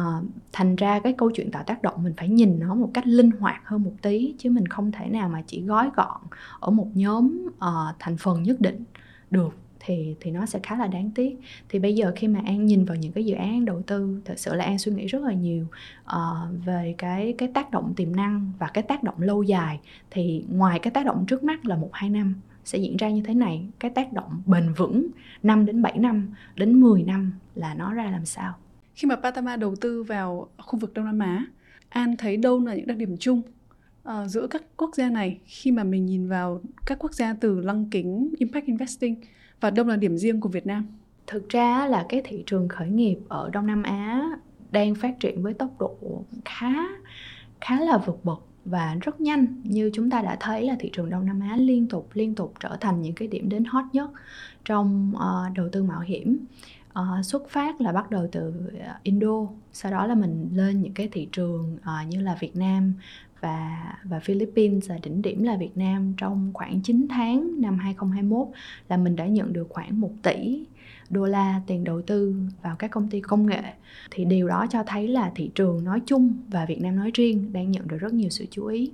Thành ra cái câu chuyện tạo tác động mình phải nhìn nó một cách linh hoạt hơn một tí, chứ mình không thể nào mà chỉ gói gọn ở một nhóm uh, thành phần nhất định được. Thì, thì nó sẽ khá là đáng tiếc. Thì bây giờ khi mà An nhìn vào những cái dự án đầu tư, thật sự là An suy nghĩ rất là nhiều uh, về cái, cái tác động tiềm năng và cái tác động lâu dài. Thì ngoài cái tác động trước mắt là một hai năm sẽ diễn ra như thế này, cái tác động bền vững năm đến bảy năm, đến mười năm là nó ra làm sao. Khi mà Patamar đầu tư vào khu vực Đông Nam Á, An thấy đâu là những đặc điểm chung uh, giữa các quốc gia này khi mà mình nhìn vào các quốc gia từ lăng kính Impact Investing, và đâu là điểm riêng của Việt Nam? Thực ra là cái thị trường khởi nghiệp ở Đông Nam Á đang phát triển với tốc độ khá khá là vượt bậc và rất nhanh. Như chúng ta đã thấy là thị trường Đông Nam Á liên tục liên tục trở thành những cái điểm đến hot nhất trong uh, đầu tư mạo hiểm. Uh, xuất phát là bắt đầu từ Indo, sau đó là mình lên những cái thị trường uh, như là Việt Nam và, và Philippines. Là đỉnh điểm là Việt Nam trong khoảng chín tháng năm hai không hai mốt là mình đã nhận được khoảng một tỷ đô la tiền đầu tư vào các công ty công nghệ. Thì điều đó cho thấy là thị trường nói chung và Việt Nam nói riêng đang nhận được rất nhiều sự chú ý.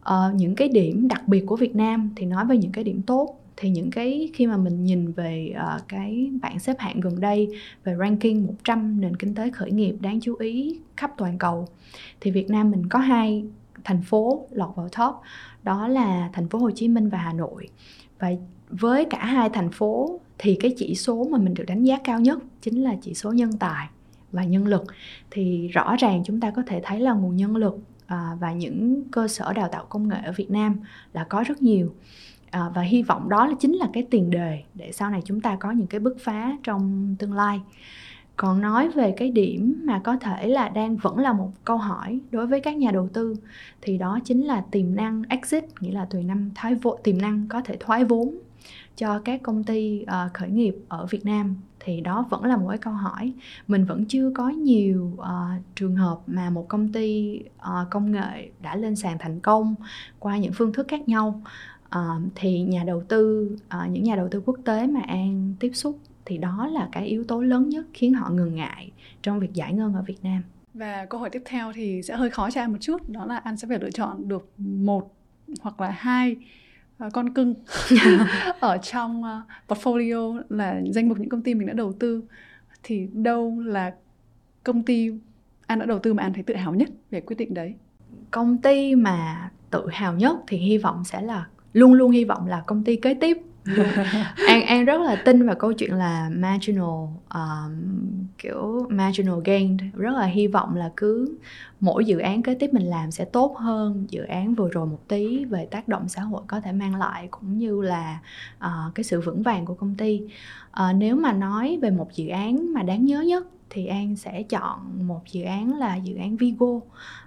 Uh, những cái điểm đặc biệt của Việt Nam, thì nói về những cái điểm tốt, thì những cái khi mà mình nhìn về uh, cái bảng xếp hạng gần đây về ranking một trăm nền kinh tế khởi nghiệp đáng chú ý khắp toàn cầu, thì Việt Nam mình có hai thành phố lọt vào top, đó là thành phố Hồ Chí Minh và Hà Nội. Và với cả hai thành phố thì cái chỉ số mà mình được đánh giá cao nhất chính là chỉ số nhân tài và nhân lực. Thì rõ ràng chúng ta có thể thấy là nguồn nhân lực uh, và những cơ sở đào tạo công nghệ ở Việt Nam là có rất nhiều. À, và hy vọng đó là chính là cái tiền đề để sau này chúng ta có những cái bứt phá trong tương lai. Còn nói về cái điểm mà có thể là đang vẫn là một câu hỏi đối với các nhà đầu tư, thì đó chính là tiềm năng exit, nghĩa là tiềm năng thoái vốn, tiềm năng có thể thoái vốn cho các công ty uh, khởi nghiệp ở Việt Nam. Thì đó vẫn là một cái câu hỏi. Mình vẫn chưa có nhiều uh, trường hợp mà một công ty uh, công nghệ đã lên sàn thành công qua những phương thức khác nhau. Uh, thì nhà đầu tư, uh, những nhà đầu tư quốc tế mà An tiếp xúc, thì đó là cái yếu tố lớn nhất khiến họ ngần ngại trong việc giải ngân ở Việt Nam. Và câu hỏi tiếp theo thì sẽ hơi khó cho An một chút, đó là An sẽ phải lựa chọn được một hoặc là hai uh, con cưng ở trong uh, portfolio, là danh mục những công ty mình đã đầu tư. Thì đâu là công ty An đã đầu tư mà An thấy tự hào nhất về quyết định đấy? Công ty mà tự hào nhất thì hy vọng sẽ là Luôn luôn hy vọng là công ty kế tiếp. An, An rất là tin vào câu chuyện là marginal, um, kiểu marginal gain. Rất là hy vọng là cứ mỗi dự án kế tiếp mình làm sẽ tốt hơn dự án vừa rồi một tí về tác động xã hội có thể mang lại, cũng như là uh, cái sự vững vàng của công ty. Uh, nếu mà nói về một dự án mà đáng nhớ nhất thì An sẽ chọn một dự án là dự án Vigo.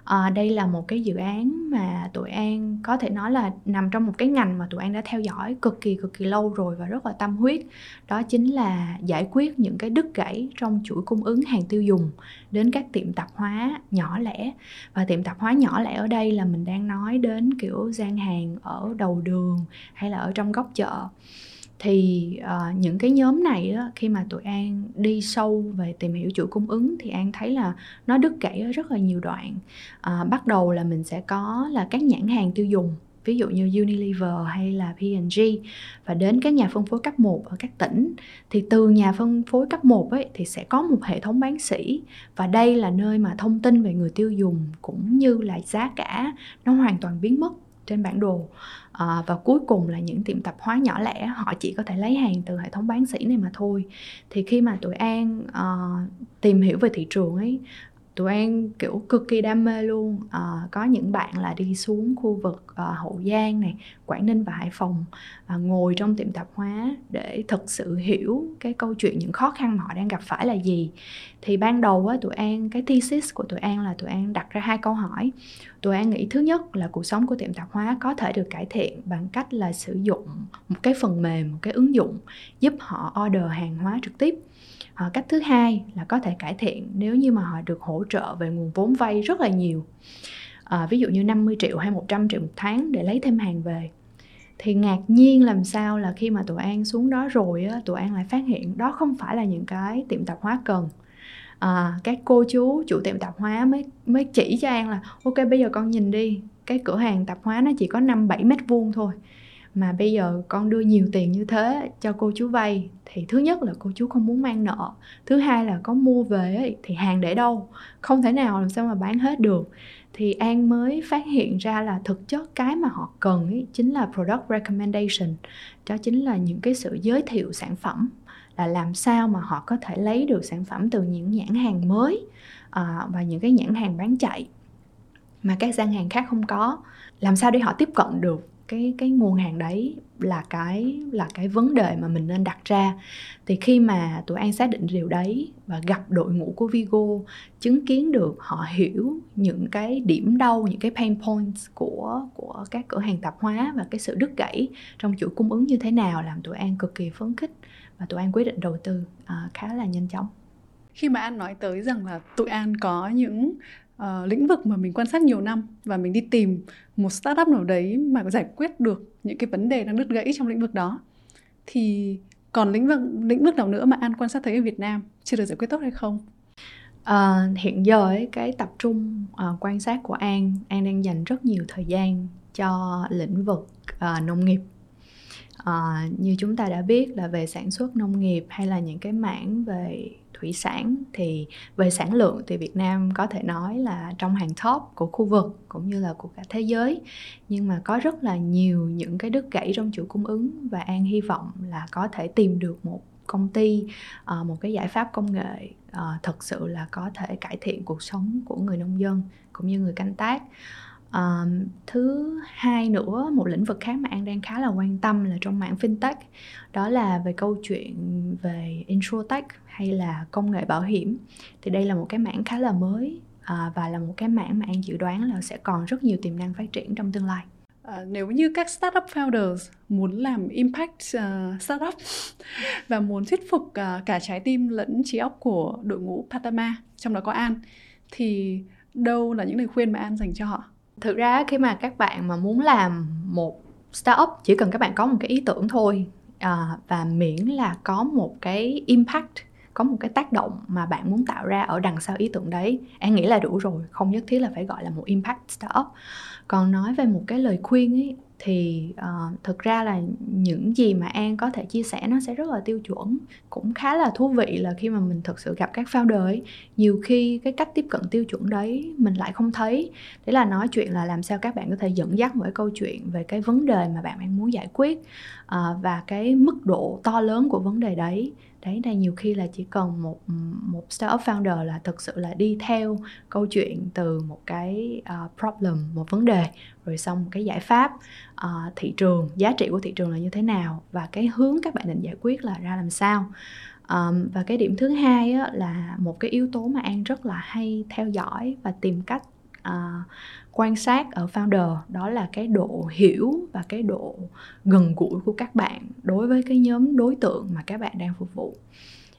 À, đây là một cái dự án mà tụi An có thể nói là nằm trong một cái ngành mà tụi An đã theo dõi cực kỳ cực kỳ lâu rồi và rất là tâm huyết. Đó chính là giải quyết những cái đứt gãy trong chuỗi cung ứng hàng tiêu dùng đến các tiệm tạp hóa nhỏ lẻ. Và tiệm tạp hóa nhỏ lẻ ở đây là mình đang nói đến kiểu gian hàng ở đầu đường hay là ở trong góc chợ. Thì uh, những cái nhóm này đó, khi mà tụi An đi sâu về tìm hiểu chuỗi cung ứng thì An thấy là nó đứt gãy ở rất là nhiều đoạn. Uh, bắt đầu là mình sẽ có là các nhãn hàng tiêu dùng, ví dụ như Unilever hay là P and G, và đến các nhà phân phối cấp một ở các tỉnh. Thì từ nhà phân phối cấp một ấy, thì sẽ có một hệ thống bán sỉ, và đây là nơi mà thông tin về người tiêu dùng cũng như là giá cả nó hoàn toàn biến mất trên bản đồ. À, và cuối cùng là những tiệm tạp hóa nhỏ lẻ, họ chỉ có thể lấy hàng từ hệ thống bán sỉ này mà thôi. Thì khi mà tụi An uh, tìm hiểu về thị trường ấy, tụi An kiểu cực kỳ đam mê luôn. À, có những bạn là đi xuống khu vực uh, Hậu Giang này, Quảng Ninh và Hải Phòng, uh, ngồi trong tiệm tạp hóa để thực sự hiểu cái câu chuyện, những khó khăn mà họ đang gặp phải là gì. Thì ban đầu á, tụi An, cái thesis của tụi An là tụi An đặt ra hai câu hỏi. Tụi An nghĩ thứ nhất là cuộc sống của tiệm tạp hóa có thể được cải thiện bằng cách là sử dụng một cái phần mềm, một cái ứng dụng giúp họ order hàng hóa trực tiếp. À, cách thứ hai là có thể cải thiện nếu như mà họ được hỗ trợ về nguồn vốn vay rất là nhiều, à, ví dụ như năm mươi triệu hay một trăm triệu một tháng để lấy thêm hàng về. Thì ngạc nhiên làm sao là khi mà tụi An xuống đó rồi á, tụi An lại phát hiện đó không phải là những cái tiệm tạp hóa cần. À, các cô chú chủ tiệm tạp hóa mới, mới chỉ cho An là ok, bây giờ con nhìn đi, cái cửa hàng tạp hóa nó chỉ có năm bảy mét vuông thôi, mà bây giờ con đưa nhiều tiền như thế cho cô chú vay thì thứ nhất là cô chú không muốn mang nợ, thứ hai là có mua về ấy, thì hàng để đâu, không thể nào làm sao mà bán hết được. Thì An mới phát hiện ra là thực chất cái mà họ cần ấy, chính là product recommendation, đó chính là những cái sự giới thiệu sản phẩm, là làm sao mà họ có thể lấy được sản phẩm từ những nhãn hàng mới à, và những cái nhãn hàng bán chạy mà các gian hàng khác không có, làm sao để họ tiếp cận được cái cái nguồn hàng đấy là cái là cái vấn đề mà mình nên đặt ra. Thì khi mà tụi An xác định điều đấy và gặp đội ngũ của Vigo, chứng kiến được họ hiểu những cái điểm đau, những cái pain points của của các cửa hàng tạp hóa và cái sự đứt gãy trong chuỗi cung ứng như thế nào, làm tụi An cực kỳ phấn khích và tụi An quyết định đầu tư à, khá là nhanh chóng. Khi mà An nói tới rằng là tụi An có những Uh, lĩnh vực mà mình quan sát nhiều năm và mình đi tìm một startup nào đấy mà có giải quyết được những cái vấn đề đang đứt gãy trong lĩnh vực đó, thì còn lĩnh vực, lĩnh vực nào nữa mà An quan sát thấy ở Việt Nam chưa được giải quyết tốt hay không? Uh, hiện giờ ấy, cái tập trung uh, quan sát của An, An đang dành rất nhiều thời gian cho lĩnh vực uh, nông nghiệp. À, như chúng ta đã biết là về sản xuất nông nghiệp hay là những cái mảng về thủy sản, thì về sản lượng thì Việt Nam có thể nói là trong hàng top của khu vực cũng như là của cả thế giới, nhưng mà có rất là nhiều những cái đứt gãy trong chuỗi cung ứng, và An hy vọng là có thể tìm được một công ty, một cái giải pháp công nghệ thật sự là có thể cải thiện cuộc sống của người nông dân cũng như người canh tác. À, thứ hai nữa, một lĩnh vực khác mà An đang khá là quan tâm là trong mảng fintech, đó là về câu chuyện về insurtech hay là công nghệ bảo hiểm. Thì đây là một cái mảng khá là mới à, và là một cái mảng mà An dự đoán là sẽ còn rất nhiều tiềm năng phát triển trong tương lai. À, nếu như các startup founders muốn làm impact uh, startup và muốn thuyết phục uh, cả trái tim lẫn trí óc của đội ngũ Patamar, trong đó có An, thì đâu là những lời khuyên mà An dành cho họ? Thực ra khi mà các bạn mà muốn làm một startup, chỉ cần các bạn có một cái ý tưởng thôi à, và miễn là có một cái impact, có một cái tác động mà bạn muốn tạo ra ở đằng sau ý tưởng đấy, An nghĩ là đủ rồi, không nhất thiết là phải gọi là một impact startup. Còn nói về một cái lời khuyên ấy, thì uh, thực ra là những gì mà An có thể chia sẻ nó sẽ rất là tiêu chuẩn. Cũng khá là thú vị là khi mà mình thực sự gặp các founder ấy, nhiều khi cái cách tiếp cận tiêu chuẩn đấy mình lại không thấy. Đấy là nói chuyện là làm sao các bạn có thể dẫn dắt mỗi câu chuyện về cái vấn đề mà bạn đang muốn giải quyết uh, và cái mức độ to lớn của vấn đề đấy. Đấy là nhiều khi là chỉ cần một, một startup founder là thực sự là đi theo câu chuyện từ một cái uh, problem, một vấn đề, rồi xong một cái giải pháp, uh, thị trường, giá trị của thị trường là như thế nào và cái hướng các bạn định giải quyết là ra làm sao. Um, và cái điểm thứ hai á, là một cái yếu tố mà An rất là hay theo dõi và tìm cách uh, quan sát ở founder, đó là cái độ hiểu và cái độ gần gũi của các bạn đối với cái nhóm đối tượng mà các bạn đang phục vụ.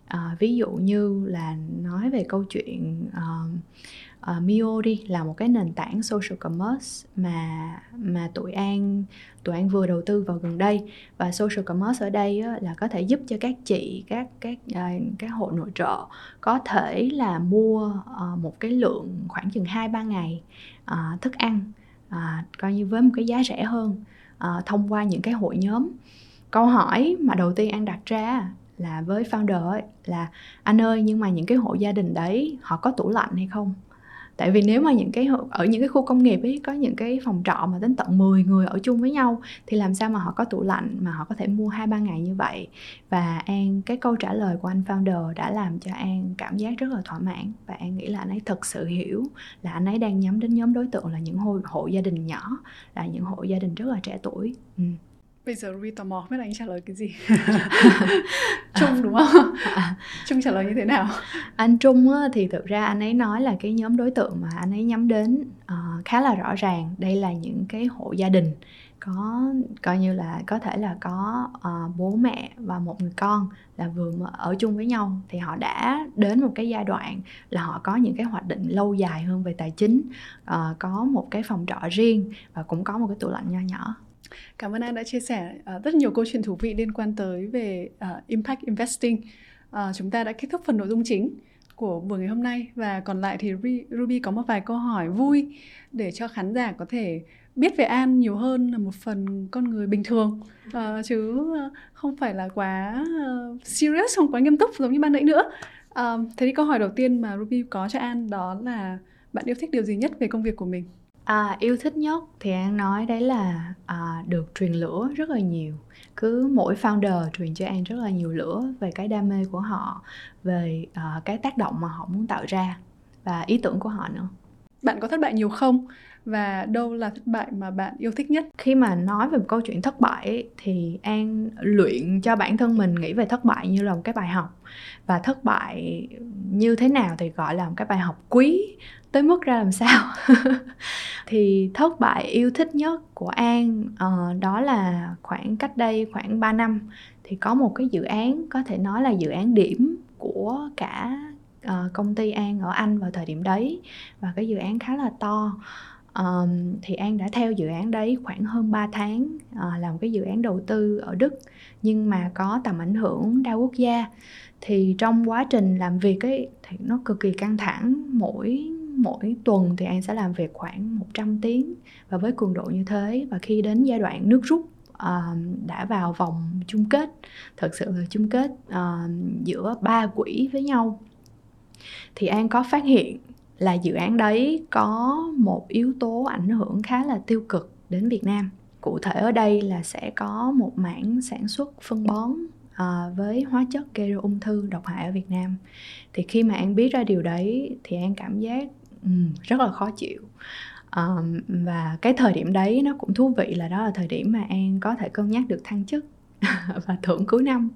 À, ví dụ như là nói về câu chuyện uh, uh, Mio đi, là một cái nền tảng social commerce mà, mà tụi An, tụi An vừa đầu tư vào gần đây. Và social commerce ở đây á, là có thể giúp cho các chị, các, các, uh, các hộ nội trợ có thể là mua uh, một cái lượng khoảng chừng hai ba ngày uh, thức ăn, uh, coi như với một cái giá rẻ hơn uh, thông qua những cái hội nhóm. Câu hỏi mà đầu tiên An đặt ra là với founder ấy, là anh ơi, nhưng mà những cái hộ gia đình đấy họ có tủ lạnh hay không? Tại vì nếu mà những cái ở những cái khu công nghiệp ấy có những cái phòng trọ mà đến tận mười người ở chung với nhau thì làm sao mà họ có tủ lạnh mà họ có thể mua hai ba ngày như vậy. Và An, cái câu trả lời của anh founder đã làm cho An cảm giác rất là thỏa mãn, và An nghĩ là anh ấy thật sự hiểu là anh ấy đang nhắm đến nhóm đối tượng là những hộ, hộ gia đình nhỏ, là những hộ gia đình rất là trẻ tuổi. Ừ. Bây giờ Ruby tò mò biết là anh trả lời cái gì? Trung đúng không? Trung trả lời như thế nào? Anh Trung á, thì thực ra anh ấy nói là cái nhóm đối tượng mà anh ấy nhắm đến uh, khá là rõ ràng. Đây là những cái hộ gia đình có coi như là có thể là có uh, bố mẹ và một người con là vừa ở chung với nhau, thì họ đã đến một cái giai đoạn là họ có những cái hoạch định lâu dài hơn về tài chính, uh, có một cái phòng trọ riêng và cũng có một cái tủ lạnh nho nhỏ. Cảm ơn An đã chia sẻ uh, rất nhiều câu chuyện thú vị liên quan tới về uh, Impact Investing. uh, Chúng ta đã kết thúc phần nội dung chính của buổi ngày hôm nay. Và còn lại thì Ruby, Ruby có một vài câu hỏi vui để cho khán giả có thể biết về An nhiều hơn là một phần con người bình thường, uh, chứ không phải là quá uh, serious, không quá nghiêm túc giống như ban nãy nữa. uh, Thế thì câu hỏi đầu tiên mà Ruby có cho An đó là bạn yêu thích điều gì nhất về công việc của mình? À, yêu thích nhất thì An nói đấy là à, được truyền lửa rất là nhiều. Cứ mỗi founder truyền cho An rất là nhiều lửa về cái đam mê của họ, về à, cái tác động mà họ muốn tạo ra và ý tưởng của họ nữa. Bạn có thất bại nhiều không? Và đâu là thất bại mà bạn yêu thích nhất? Khi mà nói về một câu chuyện thất bại ấy, thì An luyện cho bản thân mình nghĩ về thất bại như là một cái bài học. Và thất bại như thế nào thì gọi là một cái bài học quý tới mức ra làm sao. Thì thất bại yêu thích nhất của An uh, đó là khoảng cách đây khoảng ba năm thì có một cái dự án, có thể nói là dự án điểm của cả uh, công ty An ở Anh vào thời điểm đấy. Và cái dự án khá là to. Um, thì An đã theo dự án đấy khoảng hơn ba tháng, uh, là một cái dự án đầu tư ở Đức nhưng mà có tầm ảnh hưởng đa quốc gia. Thì trong quá trình làm việc ấy, thì nó cực kỳ căng thẳng. Mỗi mỗi tuần thì An sẽ làm việc khoảng một trăm tiếng và với cường độ như thế. Và khi đến giai đoạn nước rút, uh, đã vào vòng chung kết, thật sự là chung kết uh, giữa ba quỹ với nhau, thì An có phát hiện là dự án đấy có một yếu tố ảnh hưởng khá là tiêu cực đến Việt Nam. Cụ thể ở đây là sẽ có một mảng sản xuất phân bón à, với hóa chất gây ra ung thư độc hại ở Việt Nam. Thì khi mà An biết ra điều đấy thì An cảm giác um, rất là khó chịu. À, và cái thời điểm đấy nó cũng thú vị là đó là thời điểm mà An có thể cân nhắc được thăng chức và thưởng cuối năm.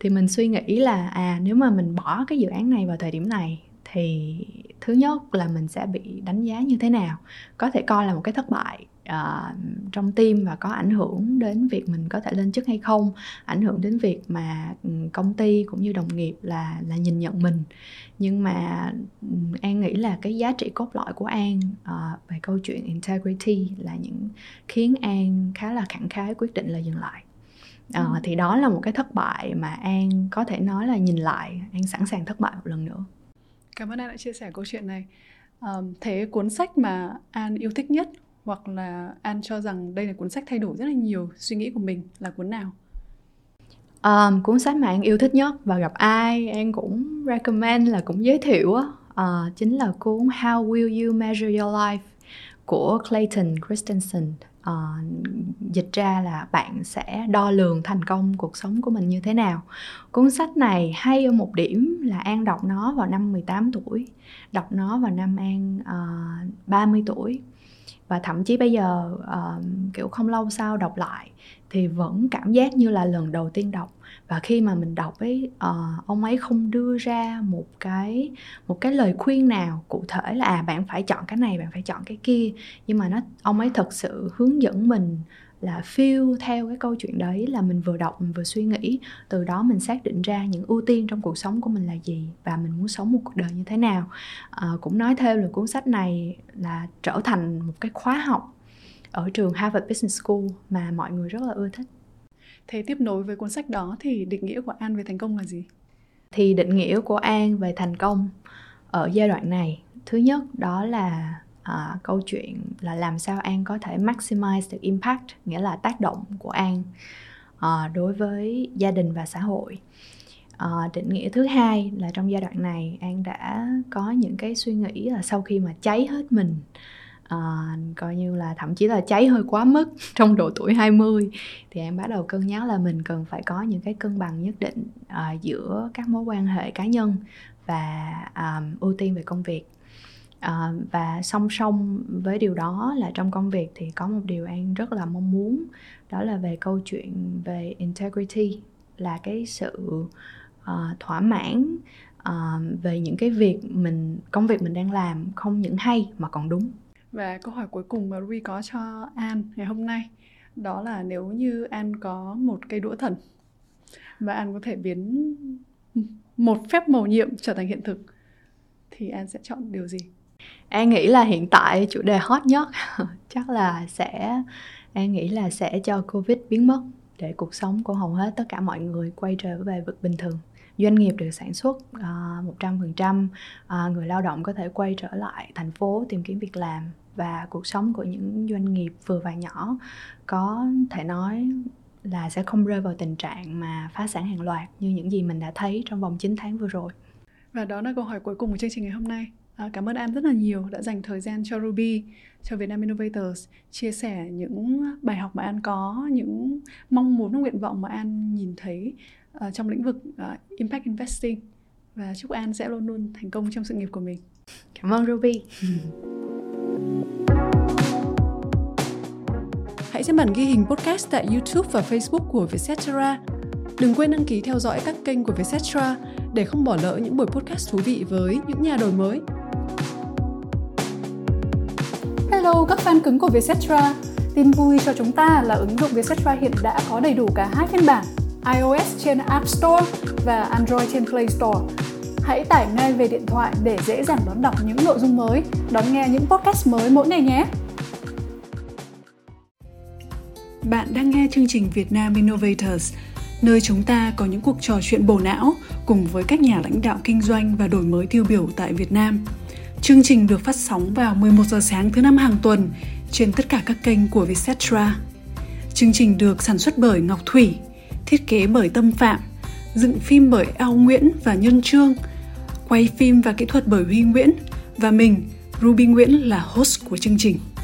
Thì mình suy nghĩ là à, nếu mà mình bỏ cái dự án này vào thời điểm này thì thứ nhất là mình sẽ bị đánh giá như thế nào, có thể coi là một cái thất bại uh, trong team và có ảnh hưởng đến việc mình có thể lên chức hay không, ảnh hưởng đến việc mà công ty cũng như đồng nghiệp là, là nhìn nhận mình. Nhưng mà An nghĩ là cái giá trị cốt lõi của An uh, về câu chuyện integrity là những khiến An khá là khẳng khái quyết định là dừng lại. Ừ. Uh, thì đó là một cái thất bại mà An có thể nói là nhìn lại, An sẵn sàng thất bại một lần nữa. Cảm ơn An đã chia sẻ câu chuyện này. À, thế cuốn sách mà An yêu thích nhất hoặc là An cho rằng đây là cuốn sách thay đổi rất là nhiều suy nghĩ của mình, là cuốn nào? Um, cuốn sách mà An yêu thích nhất và gặp ai An cũng recommend, là cũng giới thiệu á, uh, chính là cuốn How Will You Measure Your Life của Clayton Christensen. Uh, dịch ra là bạn sẽ đo lường thành công cuộc sống của mình như thế nào. Cuốn sách này hay ở một điểm là An đọc nó vào năm mười tám tuổi, đọc nó vào năm An uh, ba mươi tuổi. Và thậm chí bây giờ uh, kiểu không lâu sau đọc lại thì vẫn cảm giác như là lần đầu tiên đọc. Và khi mà mình đọc ấy, uh, ông ấy không đưa ra một cái một cái lời khuyên nào cụ thể là à, bạn phải chọn cái này, bạn phải chọn cái kia. Nhưng mà nó ông ấy thật sự hướng dẫn mình là feel theo cái câu chuyện đấy, là mình vừa đọc, mình vừa suy nghĩ. Từ đó mình xác định ra những ưu tiên trong cuộc sống của mình là gì và mình muốn sống một cuộc đời như thế nào. À, cũng nói thêm là cuốn sách này là trở thành một cái khóa học ở trường Harvard Business School mà mọi người rất là ưa thích. Thế tiếp nối với cuốn sách đó thì định nghĩa của An về thành công là gì? Thì định nghĩa của An về thành công ở giai đoạn này, thứ nhất đó là À, câu chuyện là làm sao An có thể maximize the impact, nghĩa là tác động của An à, đối với gia đình và xã hội. À, định nghĩa thứ hai là trong giai đoạn này An đã có những cái suy nghĩ là sau khi mà cháy hết mình, à, coi như là thậm chí là cháy hơi quá mức trong độ tuổi hai mươi, thì An bắt đầu cân nhắc là mình cần phải có những cái cân bằng nhất định à, giữa các mối quan hệ cá nhân và à, ưu tiên về công việc. À, và song song với điều đó là trong công việc thì có một điều An rất là mong muốn, đó là về câu chuyện về integrity, là cái sự uh, thỏa mãn uh, về những cái việc mình công việc mình đang làm không những hay mà còn đúng. Và câu hỏi cuối cùng mà Ruby có cho An ngày hôm nay đó là nếu như An có một cây đũa thần và An có thể biến một phép mầu nhiệm trở thành hiện thực thì An sẽ chọn điều gì? An nghĩ là hiện tại chủ đề hot nhất chắc là sẽ An nghĩ là sẽ cho Covid biến mất, để cuộc sống của hầu hết tất cả mọi người quay trở về vực bình thường. Doanh nghiệp được sản xuất uh, một trăm phần trăm, uh, người lao động có thể quay trở lại thành phố tìm kiếm việc làm, và cuộc sống của những doanh nghiệp vừa và nhỏ có thể nói là sẽ không rơi vào tình trạng mà phá sản hàng loạt như những gì mình đã thấy trong vòng chín tháng vừa rồi. Và đó là câu hỏi cuối cùng của chương trình ngày hôm nay. À, cảm ơn An rất là nhiều đã dành thời gian cho Ruby, cho Vietnam Innovators, chia sẻ những bài học mà An có, những mong muốn, nguyện vọng mà An nhìn thấy uh, trong lĩnh vực uh, Impact Investing. Và chúc An sẽ luôn luôn thành công trong sự nghiệp của mình. Cảm ơn Ruby. Hãy xem bản ghi hình podcast tại YouTube và Facebook của Vietcetera. Đừng quên đăng ký theo dõi các kênh của Vietcetera để không bỏ lỡ những buổi podcast thú vị với những nhà đổi mới. Hello các fan cứng của Vietcetera! Tin vui cho chúng ta là ứng dụng Vietcetera hiện đã có đầy đủ cả hai phiên bản, iOS trên App Store và Android trên Play Store. Hãy tải ngay về điện thoại để dễ dàng đón đọc những nội dung mới, đón nghe những podcast mới mỗi ngày nhé! Bạn đang nghe chương trình Vietnam Innovators, nơi chúng ta có những cuộc trò chuyện bổ não cùng với các nhà lãnh đạo kinh doanh và đổi mới tiêu biểu tại Việt Nam. Chương trình được phát sóng vào mười một giờ sáng thứ năm hàng tuần trên tất cả các kênh của Vietcetera. Chương trình được sản xuất bởi Ngọc Thủy, thiết kế bởi Tâm Phạm, dựng phim bởi Ao Nguyễn và Nhân Trương, quay phim và kỹ thuật bởi Huy Nguyễn, và mình, Ruby Nguyễn, là host của chương trình.